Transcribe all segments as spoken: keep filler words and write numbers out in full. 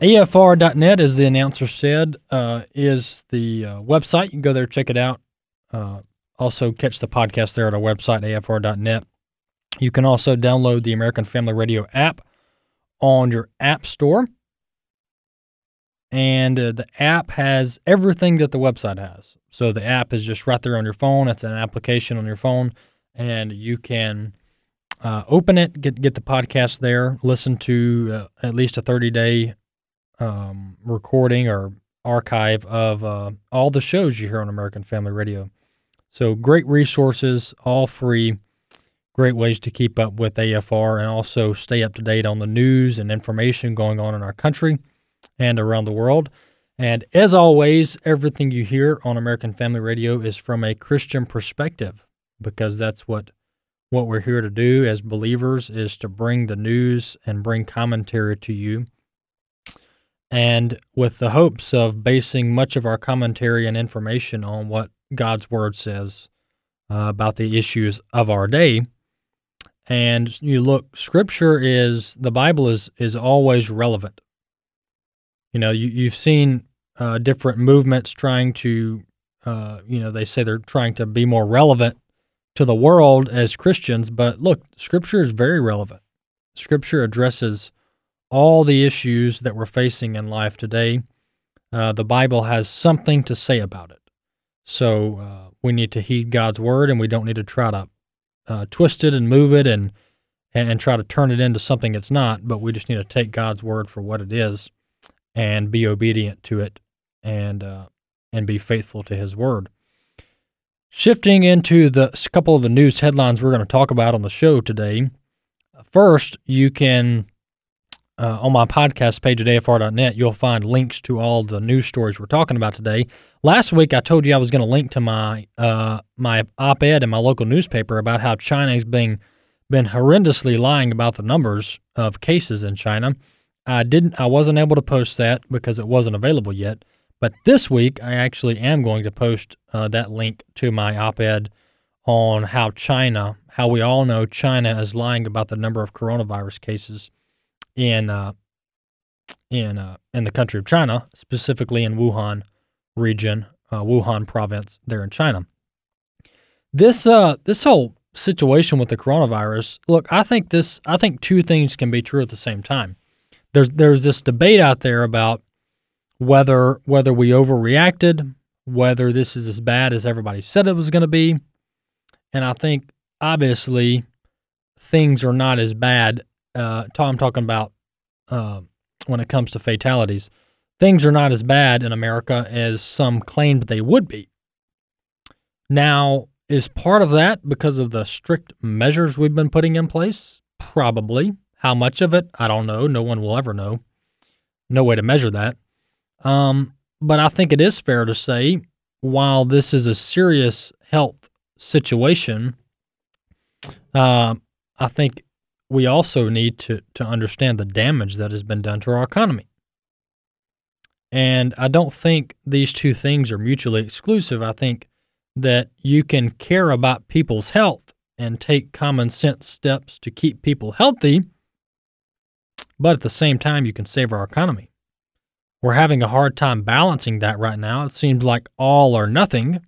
A F R dot net, as the announcer said, uh, is the uh, website. You can go there, check it out. Uh, also, catch the podcast there at our website, A F R dot net. You can also download the American Family Radio app on your app store. And uh, the app has everything that the website has. So the app is just right there on your phone. It's an application on your phone, and you can uh, open it, get, get the podcast there, listen to uh, at least a thirty-day Um, recording or archive of uh, all the shows you hear on American Family Radio. So great resources, all free, great ways to keep up with A F R and also stay up to date on the news and information going on in our country and around the world. And as always, everything you hear on American Family Radio is from a Christian perspective, because that's what what we're here to do as believers, is to bring the news and bring commentary to you. And with the hopes of basing much of our commentary and information on what God's Word says uh, about the issues of our day. And you look, Scripture is, the Bible is is always relevant. You know, you, you've seen uh, different movements trying to, uh, you know, they say they're trying to be more relevant to the world as Christians, but look, Scripture is very relevant. Scripture addresses all the issues that we're facing in life today. Uh, the Bible has something to say about it. So uh, we need to heed God's Word, and we don't need to try to uh, twist it and move it and and try to turn it into something it's not, but we just need to take God's Word for what it is and be obedient to it and, uh, and be faithful to His Word. Shifting into the couple of the news headlines we're going to talk about on the show today, first, you can... Uh, on my podcast page at A F R dot net, you'll find links to all the news stories we're talking about today. Last week, I told you I was going to link to my uh, my op-ed in my local newspaper about how China has been, been horrendously lying about the numbers of cases in China. I didn't. I wasn't able to post that because it wasn't available yet. But this week, I actually am going to post uh, that link to my op-ed on how China, how we all know China is lying about the number of coronavirus cases in uh, in uh, in the country of China, specifically in Wuhan region, uh, Wuhan province there in China. This uh, this whole situation with the coronavirus, look, I think this I think two things can be true at the same time. There's there's this debate out there about whether whether we overreacted, whether this is as bad as everybody said it was going to be, and I think obviously things are not as bad. Uh, Tom, talking about uh, when it comes to fatalities, things are not as bad in America as some claimed they would be. Now, is part of that because of the strict measures we've been putting in place? Probably. How much of it? I don't know. No one will ever know. No way to measure that. Um, but I think it is fair to say, while this is a serious health situation, uh, I think we also need to, to understand the damage that has been done to our economy. And I don't think these two things are mutually exclusive. I think that you can care about people's health and take common sense steps to keep people healthy, but at the same time, you can save our economy. We're having a hard time balancing that right now. It seems like all or nothing.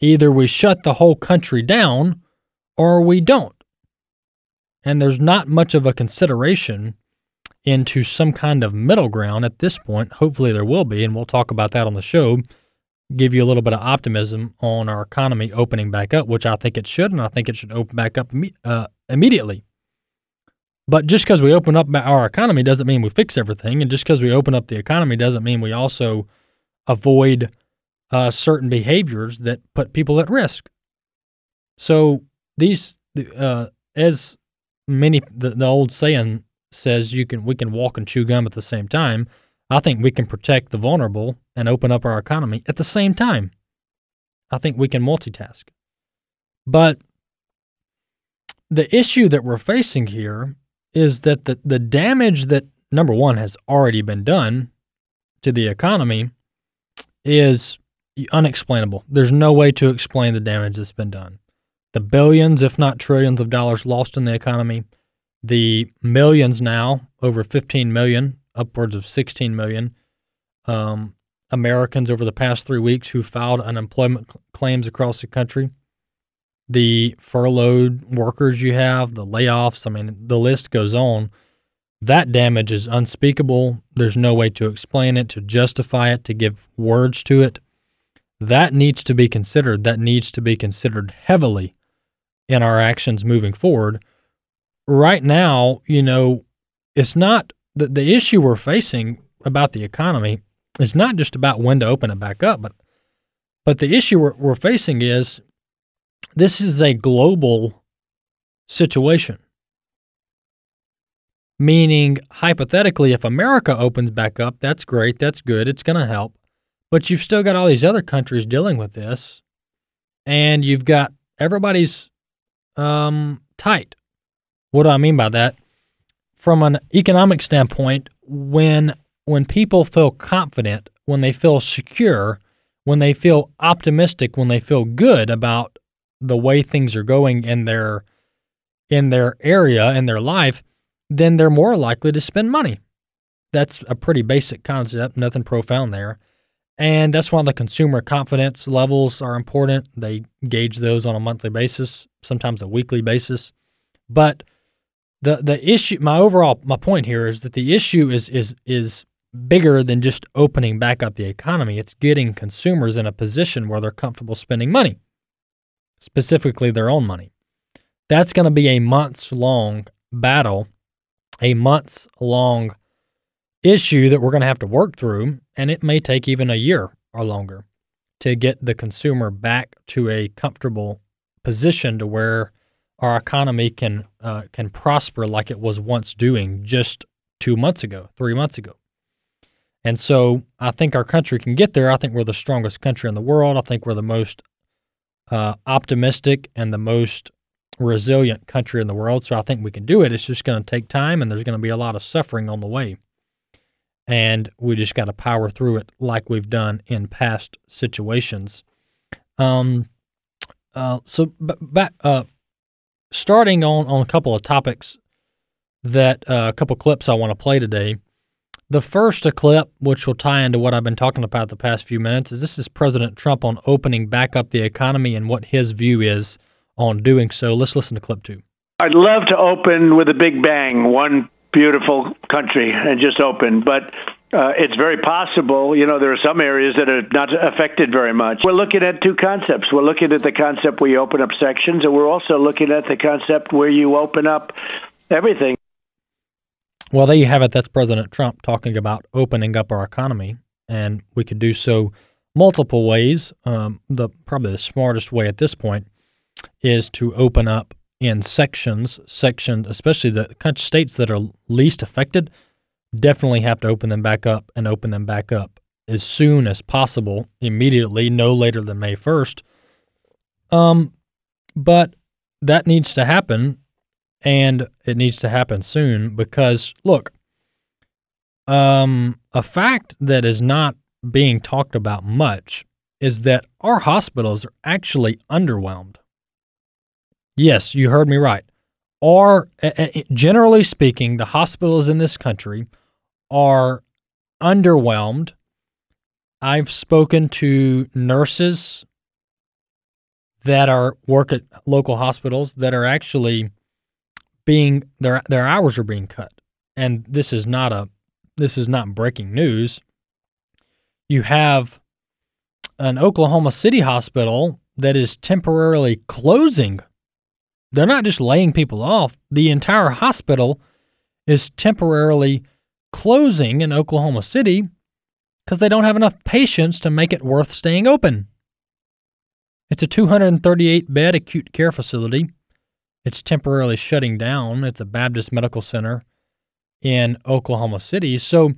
Either we shut the whole country down or we don't. And there's not much of a consideration into some kind of middle ground at this point. Hopefully there will be, and we'll talk about that on the show. give you a little bit of optimism on our economy opening back up, which I think it should, and I think it should open back up uh, immediately. But just because we open up our economy doesn't mean we fix everything, and just because we open up the economy doesn't mean we also avoid uh, certain behaviors that put people at risk. So these, uh, as many the, the old saying says, you can we can walk and chew gum at the same time. I think we can protect the vulnerable and open up our economy at the same time. I think we can multitask. But the issue that we're facing here is that the, the damage that, number one, has already been done to the economy is unexplainable. There's no way to explain the damage that's been done. The billions, if not trillions of dollars lost in the economy, the millions now, over fifteen million, upwards of sixteen million um, Americans over the past three weeks who filed unemployment cl- claims across the country, the furloughed workers you have, the layoffs, I mean, the list goes on. That damage is unspeakable. There's no way to explain it, to justify it, to give words to it. That needs to be considered. That needs to be considered heavily in our actions moving forward. Right now, you know, it's not the, the issue we're facing about the economy is not just about when to open it back up, but but the issue we're, we're facing is this is a global situation. Meaning, hypothetically, if America opens back up, that's great, that's good, it's going to help. But you've still got all these other countries dealing with this, and you've got everybody's um, tight. What do I mean by that? From an economic standpoint, when when people feel confident, when they feel secure, when they feel optimistic, when they feel good about the way things are going in their in their area, in their life, then they're more likely to spend money. That's a pretty basic concept, nothing profound there. And that's why the consumer confidence levels are important. They gauge those on a monthly basis, sometimes a weekly basis. But the the issue, my overall my point here is that the issue is is is bigger than just opening back up the economy. It's getting consumers in a position where they're comfortable spending money, specifically their own money. That's going to be a months long battle, a months long issue that we're going to have to work through, and it may take even a year or longer to get the consumer back to a comfortable position to where our economy can uh, can prosper like it was once doing just two months ago, three months ago. And so I think our country can get there. I think we're the strongest country in the world. I think we're the most uh, optimistic and the most resilient country in the world. So I think we can do it. It's just going to take time, and there's going to be a lot of suffering on the way. And we just got to power through it like we've done in past situations. Um, uh, so, but, but, uh, starting on, on a couple of topics that uh, a couple of clips I want to play today. The first a clip, which will tie into what I've been talking about the past few minutes, is this is President Trump on opening back up the economy and what his view is on doing so. Let's listen to clip two. I'd love to open with a big bang, one beautiful country, and just open. But uh, it's very possible, you know, there are some areas that are not affected very much. We're looking at two concepts. We're looking at the concept where you open up sections, and we're also looking at the concept where you open up everything. Well, there you have it. That's President Trump talking about opening up our economy, and we could do so multiple ways. Um, the probably the smartest way at this point is to open up in sections, sections, especially the states that are least affected, definitely have to open them back up and open them back up as soon as possible, immediately, no later than May first. Um, but that needs to happen, and it needs to happen soon because, look, um, a fact that is not being talked about much is that our hospitals are actually underwhelmed. Yes, you heard me right. Are, uh, generally speaking, the hospitals in this country are underwhelmed. I've spoken to nurses that are work at local hospitals that are actually being their their hours are being cut, and this is not a this is not breaking news. You have an Oklahoma City hospital that is temporarily closing. They're not just laying people off. The entire hospital is temporarily closing in Oklahoma City because they don't have enough patients to make it worth staying open. It's a two hundred thirty-eight bed acute care facility. It's temporarily shutting down. It's a Baptist medical center in Oklahoma City. So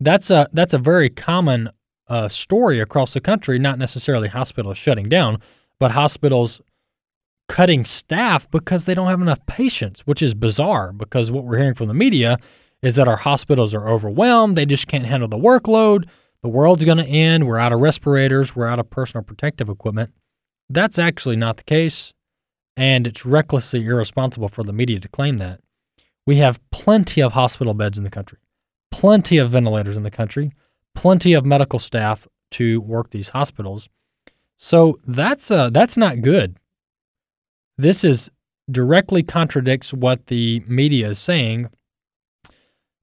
that's a that's a very common uh, story across the country, not necessarily hospitals shutting down, but hospitals cutting staff because they don't have enough patients, which is bizarre because what we're hearing from the media is that our hospitals are overwhelmed. They just can't handle the workload. The world's going to end. We're out of respirators. We're out of personal protective equipment. That's actually not the case, and it's recklessly irresponsible for the media to claim that. We have plenty of hospital beds in the country, plenty of ventilators in the country, plenty of medical staff to work these hospitals. So that's uh, that's not good. This is directly contradicts what the media is saying,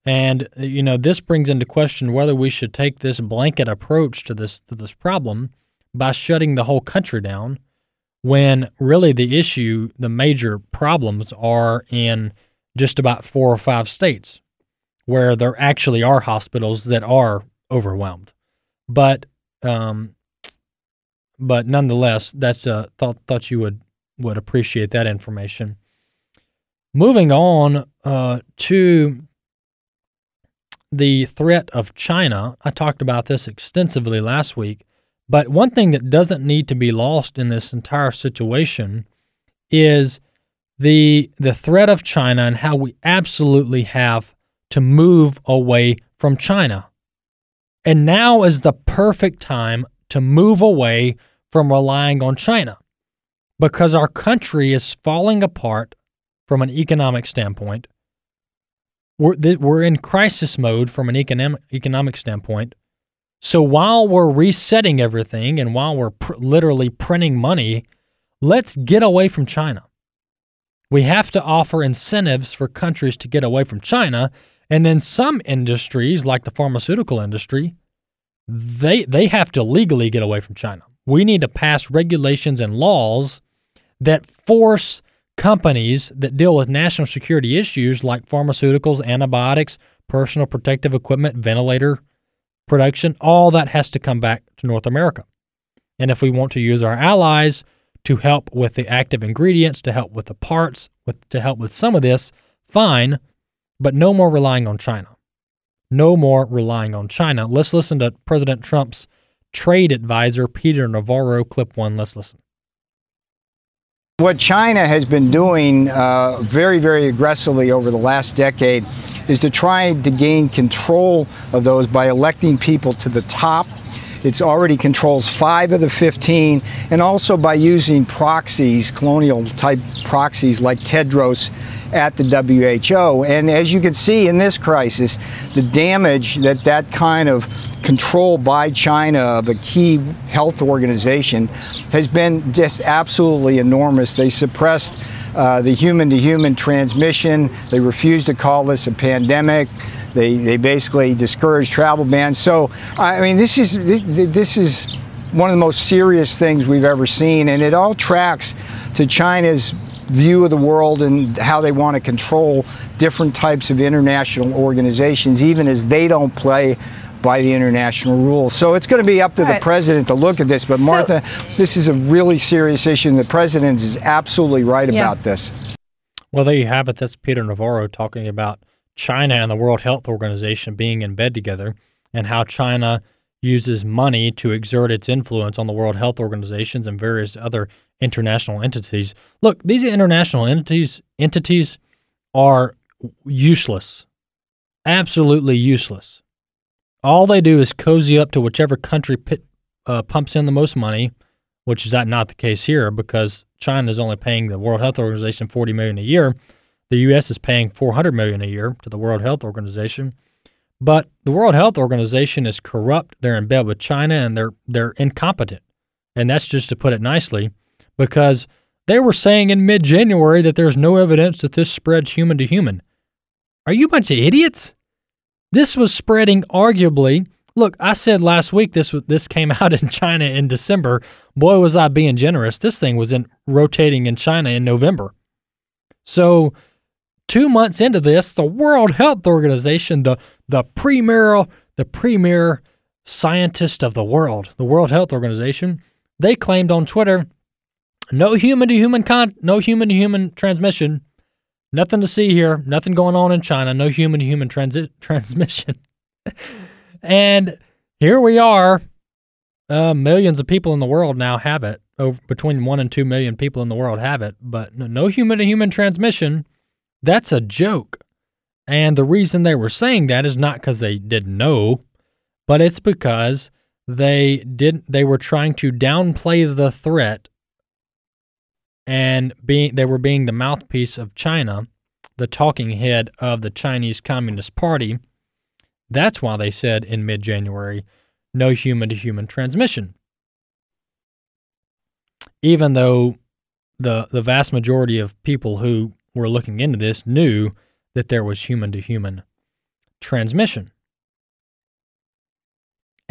and you know this brings into question whether we should take this blanket approach to this to this problem by shutting the whole country down, when really the issue, the major problems are in just about four or five states where there actually are hospitals that are overwhelmed. But um, but nonetheless, that's uh, thought thought you would, would appreciate that information. Moving on uh, to the threat of China. I talked about this extensively last week. But one thing that doesn't need to be lost in this entire situation is the the threat of China and how we absolutely have to move away from China. And now is the perfect time to move away from relying on China because our country is falling apart from an economic standpoint. We're, we're in crisis mode from an economic, economic standpoint. So while we're resetting everything and while we're pr- literally printing money, let's get away from China. We have to offer incentives for countries to get away from China, and then some industries, like the pharmaceutical industry, they they have to legally get away from China. We need to pass regulations and laws that force companies that deal with national security issues like pharmaceuticals, antibiotics, personal protective equipment, ventilator production, all that has to come back to North America. And if we want to use our allies to help with the active ingredients, to help with the parts, with, to help with some of this, fine, but no more relying on China. No more relying on China. Let's listen to President Trump's trade advisor, Peter Navarro, clip one. Let's listen. What China has been doing uh, very, very aggressively over the last decade is to try to gain control of those by electing people to the top. It already controls five of the fifteen, and also by using proxies, colonial-type proxies like Tedros at the W H O. And as you can see in this crisis, the damage that that kind of control by China of a key health organization has been just absolutely enormous. They suppressed uh, the human-to-human transmission. They refused to call this a pandemic. They they basically discouraged travel bans. So I mean, this is this, this is one of the most serious things we've ever seen, and it all tracks to China's view of the world and how they want to control different types of international organizations, even as they don't play by the international rules. So it's going to be up to all the right. president to look at this. But so, Martha, this is a really serious issue, and the president is absolutely right yeah. about this. Well, there you have it. That's Peter Navarro talking about China and the World Health Organization being in bed together and how China uses money to exert its influence on the World Health Organizations and various other international entities. Look, these international entities entities are useless, absolutely useless. All they do is cozy up to whichever country pit, uh, pumps in the most money, which is not the case here because China is only paying the World Health Organization forty million dollars a year. The U S is paying four hundred million dollars a year to the World Health Organization. But the World Health Organization is corrupt. They're in bed with China, and they're they're incompetent. And that's just to put it nicely, because they were saying in mid-January that there's no evidence that this spreads human to human. Are you a bunch of idiots? This was spreading arguably. Look, I said last week this this came out in China in December. Boy, was I being generous. This thing was in rotating in China in November. So two months into this, the World Health Organization, the the premier the premier scientist of the world, the World Health Organization, they claimed on Twitter, no human to human con- no human to human transmission. Nothing to see here. Nothing going on in China. No human to human transi- transmission. And here we are, uh, millions of people in the world now have it, over, between one and two million people in the world have it, but no human-to-human transmission, that's a joke. And the reason they were saying that is not because they didn't know, but it's because they didn't. They were trying to downplay the threat, and being they were being the mouthpiece of China, the talking head of the Chinese Communist Party. That's why they said in mid-January, no human-to-human transmission. Even though the the vast majority of people who were looking into this knew that there was human-to-human transmission.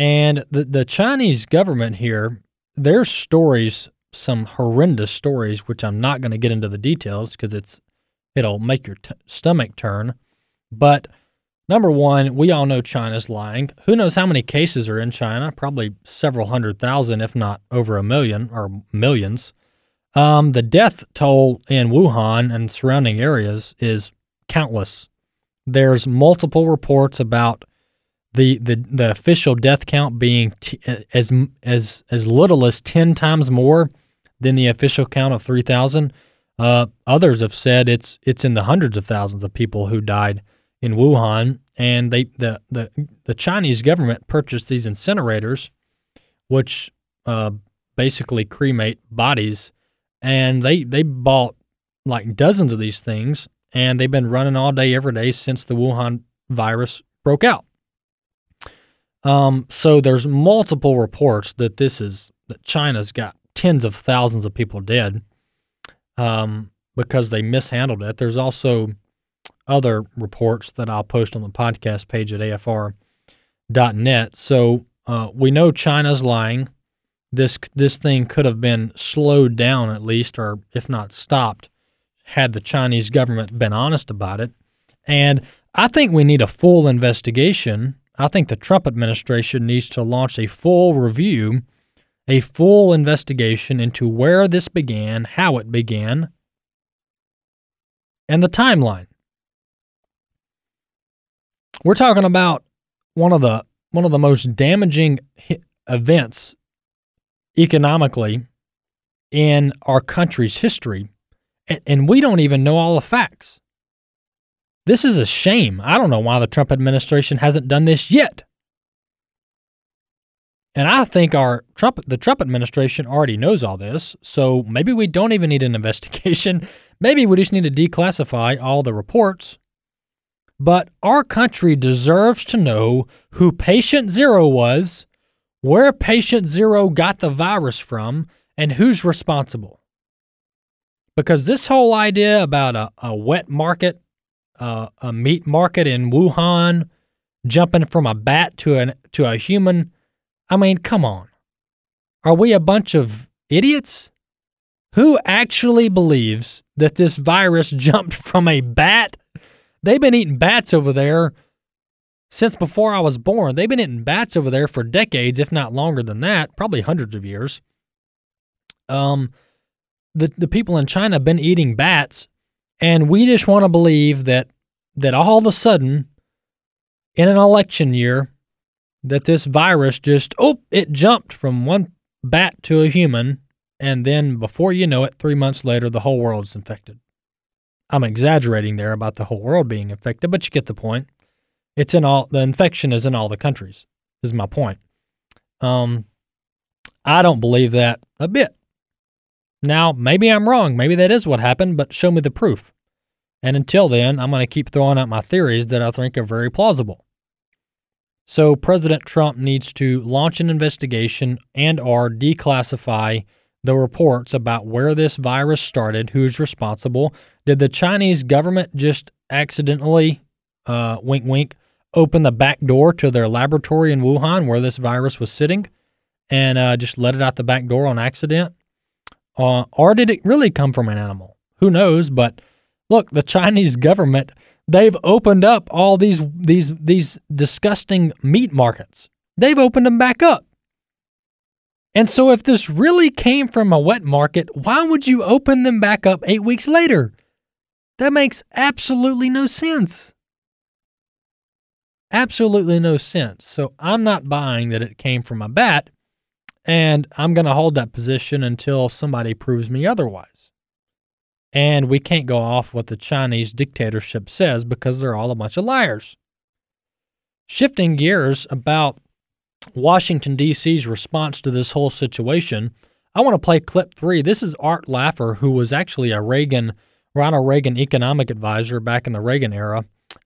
And the, the Chinese government here, their stories, some horrendous stories, which I'm not going to get into the details because it's it'll make your t- stomach turn, but number one, we all know China's lying. Who knows how many cases are in China? Probably several hundred thousand, if not over a million or millions. Um, the death toll in Wuhan and surrounding areas is countless. There's multiple reports about the the, the official death count being t- as as as little as ten times more than the official count of three thousand. Uh, others have said it's it's in the hundreds of thousands of people who died in Wuhan, and they the, the, the Chinese government purchased these incinerators, which uh, basically cremate bodies, and they they bought like dozens of these things, and they've been running all day, every day since the Wuhan virus broke out. Um, so there's multiple reports that this is that China's got tens of thousands of people dead um, because they mishandled it. There's also other reports that I'll post on the podcast page at A F R dot net. So uh, we know China's lying. This this thing could have been slowed down at least, or if not stopped, had the Chinese government been honest about it. And I think we need a full investigation. I think the Trump administration needs to launch a full review, a full investigation into where this began, how it began, and the timeline. We're talking about one of the one of the most damaging events economically in our country's history, and, and we don't even know all the facts. This is a shame. I don't know why the Trump administration hasn't done this yet. And I think our Trump the Trump administration already knows all this, so maybe we don't even need an investigation. Maybe we just need to declassify all the reports. But our country deserves to know who patient zero was, where patient zero got the virus from, and who's responsible. Because this whole idea about a, a wet market, uh, a meat market in Wuhan, jumping from a bat to an to a human, I mean, come on. Are we a bunch of idiots? Who actually believes that this virus jumped from a bat? They've been eating bats over there since before I was born. They've been eating bats over there for decades, if not longer than that, probably hundreds of years. Um, the the people in China have been eating bats, and we just want to believe that that all of a sudden, in an election year, that this virus just, oh, it jumped from one bat to a human, and then before you know it, three months later, the whole world's infected. I'm exaggerating there about the whole world being infected, but you get the point. It's in all the infection is in all the countries, is my point. Um, I don't believe that a bit. Now, maybe I'm wrong. Maybe that is what happened, but show me the proof. And until then, I'm going to keep throwing out my theories that I think are very plausible. So President Trump needs to launch an investigation and or declassify the reports about where this virus started, who's responsible. Did the Chinese government just accidentally, uh, wink, wink, open the back door to their laboratory in Wuhan where this virus was sitting and uh, just let it out the back door on accident? Uh, or did it really come from an animal? Who knows? But look, the Chinese government, they've opened up all these these these disgusting meat markets. They've opened them back up. And so if this really came from a wet market, why would you open them back up eight weeks later? That makes absolutely no sense. Absolutely no sense. So I'm not buying that it came from a bat, and I'm going to hold that position until somebody proves me otherwise. And we can't go off what the Chinese dictatorship says because they're all a bunch of liars. Shifting gears about Washington, D C's response to this whole situation, I want to play clip three. This is Art Laffer, who was actually a Reagan, Ronald Reagan economic advisor back in the Reagan era.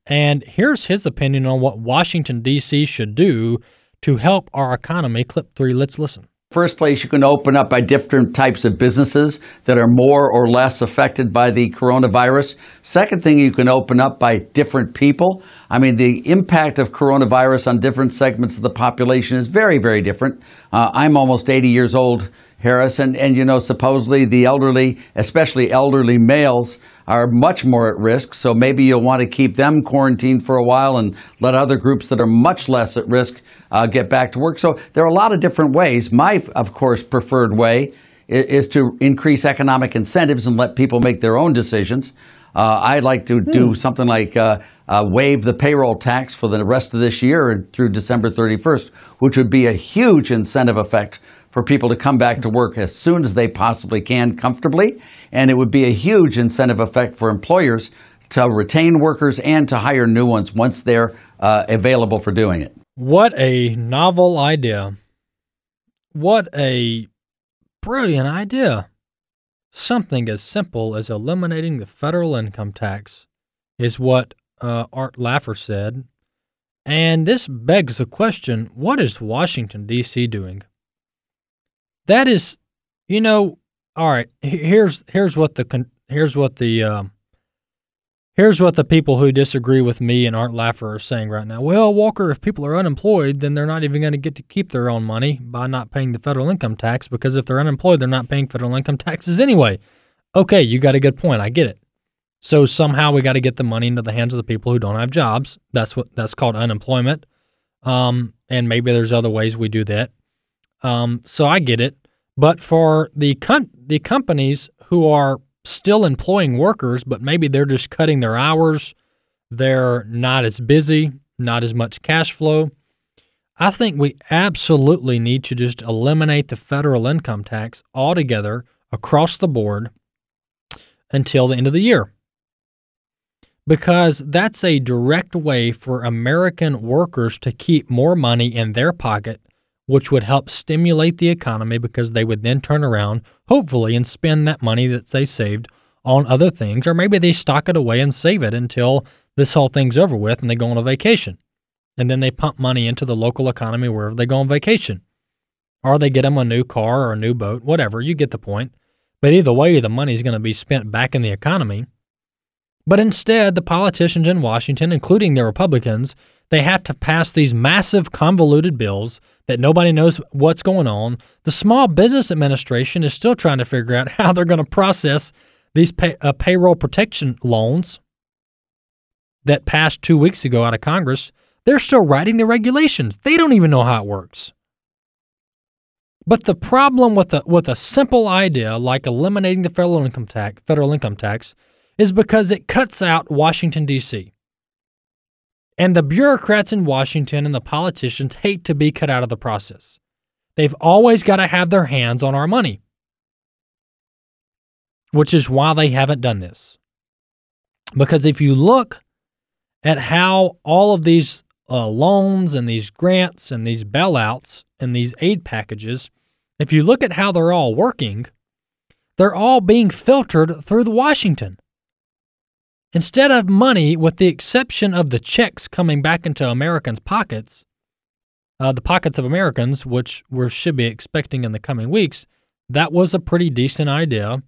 And here's his opinion on what Washington, D C should do to help our economy. Clip three, let's listen. First place, you can open up by different types of businesses that are more or less affected by the coronavirus. Second thing, you can open up by different people. I mean, the impact of coronavirus on different segments of the population is very, very different. Uh, I'm almost eighty years old, Harris, and, and, you know, supposedly the elderly, especially elderly males, are much more at risk. So maybe you'll want to keep them quarantined for a while and let other groups that are much less at risk Uh, get back to work. So there are a lot of different ways. My, of course, preferred way is, is to increase economic incentives and let people make their own decisions. Uh, I'd like to do something like uh, uh, waive the payroll tax for the rest of this year and through December thirty-first, which would be a huge incentive effect for people to come back to work as soon as they possibly can comfortably. And it would be a huge incentive effect for employers to retain workers and to hire new ones once they're uh, available for doing it. What a novel idea. What a brilliant idea. Something as simple as eliminating the federal income tax is what uh, Art Laffer said. And this begs the question, what is Washington, D C doing? That is, you know, all right, here's here's what the here's what the uh, Here's what the people who disagree with me and Art Laffer are saying right now. Well, Walker, if people are unemployed, then they're not even going to get to keep their own money by not paying the federal income tax, because if they're unemployed, they're not paying federal income taxes anyway. Okay, you got a good point. I get it. So somehow we got to get the money into the hands of the people who don't have jobs. That's what that's called unemployment. Um, and maybe there's other ways we do that. Um, so I get it. But for the com- the companies who are still employing workers, but maybe they're just cutting their hours, they're not as busy, not as much cash flow, I think we absolutely need to just eliminate the federal income tax altogether across the board until the end of the year. Because that's a direct way for American workers to keep more money in their pocket, which would help stimulate the economy, because they would then turn around, hopefully, and spend that money that they saved on other things, or maybe they stock it away and save it until this whole thing's over with and they go on a vacation. And then they pump money into the local economy wherever they go on vacation. Or they get them a new car or a new boat, whatever, you get the point. But either way, the money's going to be spent back in the economy. But instead, the politicians in Washington, including the Republicans, they have to pass these massive convoluted bills that nobody knows what's going on. The Small Business Administration is still trying to figure out how they're going to process these pay, uh, payroll protection loans that passed two weeks ago out of Congress. They're still writing the regulations. They don't even know how it works. But the problem with a, with a simple idea like eliminating the federal income tax, federal income tax is because it cuts out Washington, D C, and the bureaucrats in Washington and the politicians hate to be cut out of the process. They've always got to have their hands on our money, which is why they haven't done this. Because if you look at how all of these uh, loans and these grants and these bailouts and these aid packages, if you look at how they're all working, they're all being filtered through the Washington. Instead of money, with the exception of the checks coming back into Americans' pockets, uh, the pockets of Americans, which we should be expecting in the coming weeks, that was a pretty decent idea.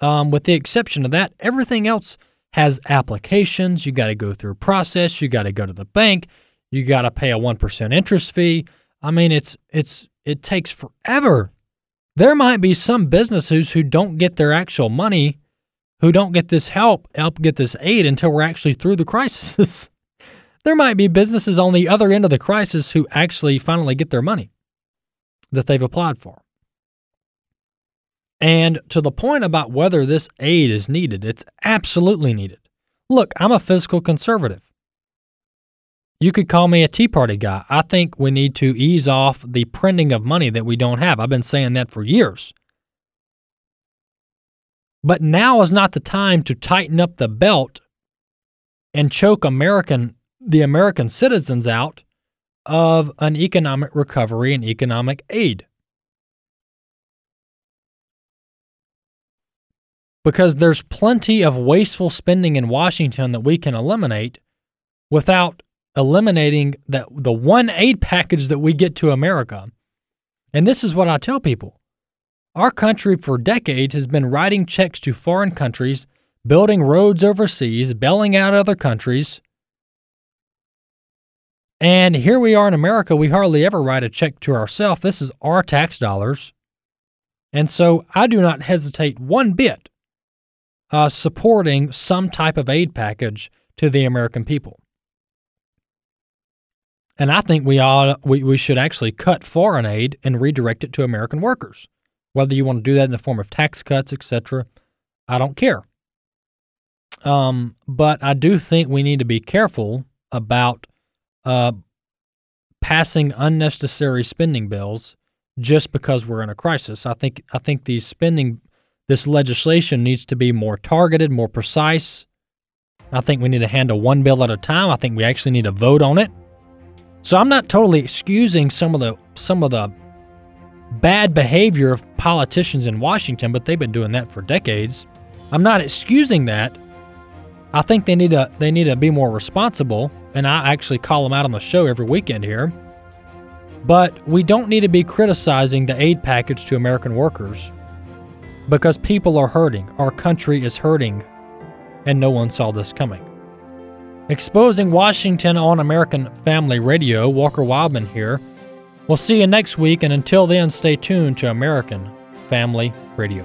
Um, with the exception of that, everything else has applications. You got to go through a process. You got to go to the bank. You got to pay a one percent interest fee. I mean, it's it's it takes forever. There might be some businesses who don't get their actual money, who don't get this help, help get this aid until we're actually through the crisis. There might be businesses on the other end of the crisis who actually finally get their money that they've applied for. And to the point about whether this aid is needed, it's absolutely needed. Look, I'm a fiscal conservative. You could call me a Tea Party guy. I think we need to ease off the printing of money that we don't have. I've been saying that for years. But now is not the time to tighten up the belt and choke American, the American citizens out of an economic recovery and economic aid. Because there's plenty of wasteful spending in Washington that we can eliminate without eliminating that the one aid package that we get to America. And this is what I tell people. Our country for decades has been writing checks to foreign countries, building roads overseas, bailing out other countries. And here we are in America, we hardly ever write a check to ourselves. This is our tax dollars. And so I do not hesitate one bit Uh, supporting some type of aid package to the American people. And I think we ought we, we should actually cut foreign aid and redirect it to American workers. Whether you want to do that in the form of tax cuts, et cetera, I don't care. Um, but I do think we need to be careful about uh, passing unnecessary spending bills just because we're in a crisis. I think I think these spending This legislation needs to be more targeted, more precise. I think we need to handle one bill at a time. I think we actually need to vote on it. So I'm not totally excusing some of the some of the bad behavior of politicians in Washington, but they've been doing that for decades. I'm not excusing that. I think they need to they need to be more responsible, and I actually call them out on the show every weekend here. But we don't need to be criticizing the aid package to American workers. Because people are hurting, our country is hurting, and no one saw this coming. Exposing Washington on American Family Radio, Walker Wildman here. We'll see you next week, and until then, stay tuned to American Family Radio.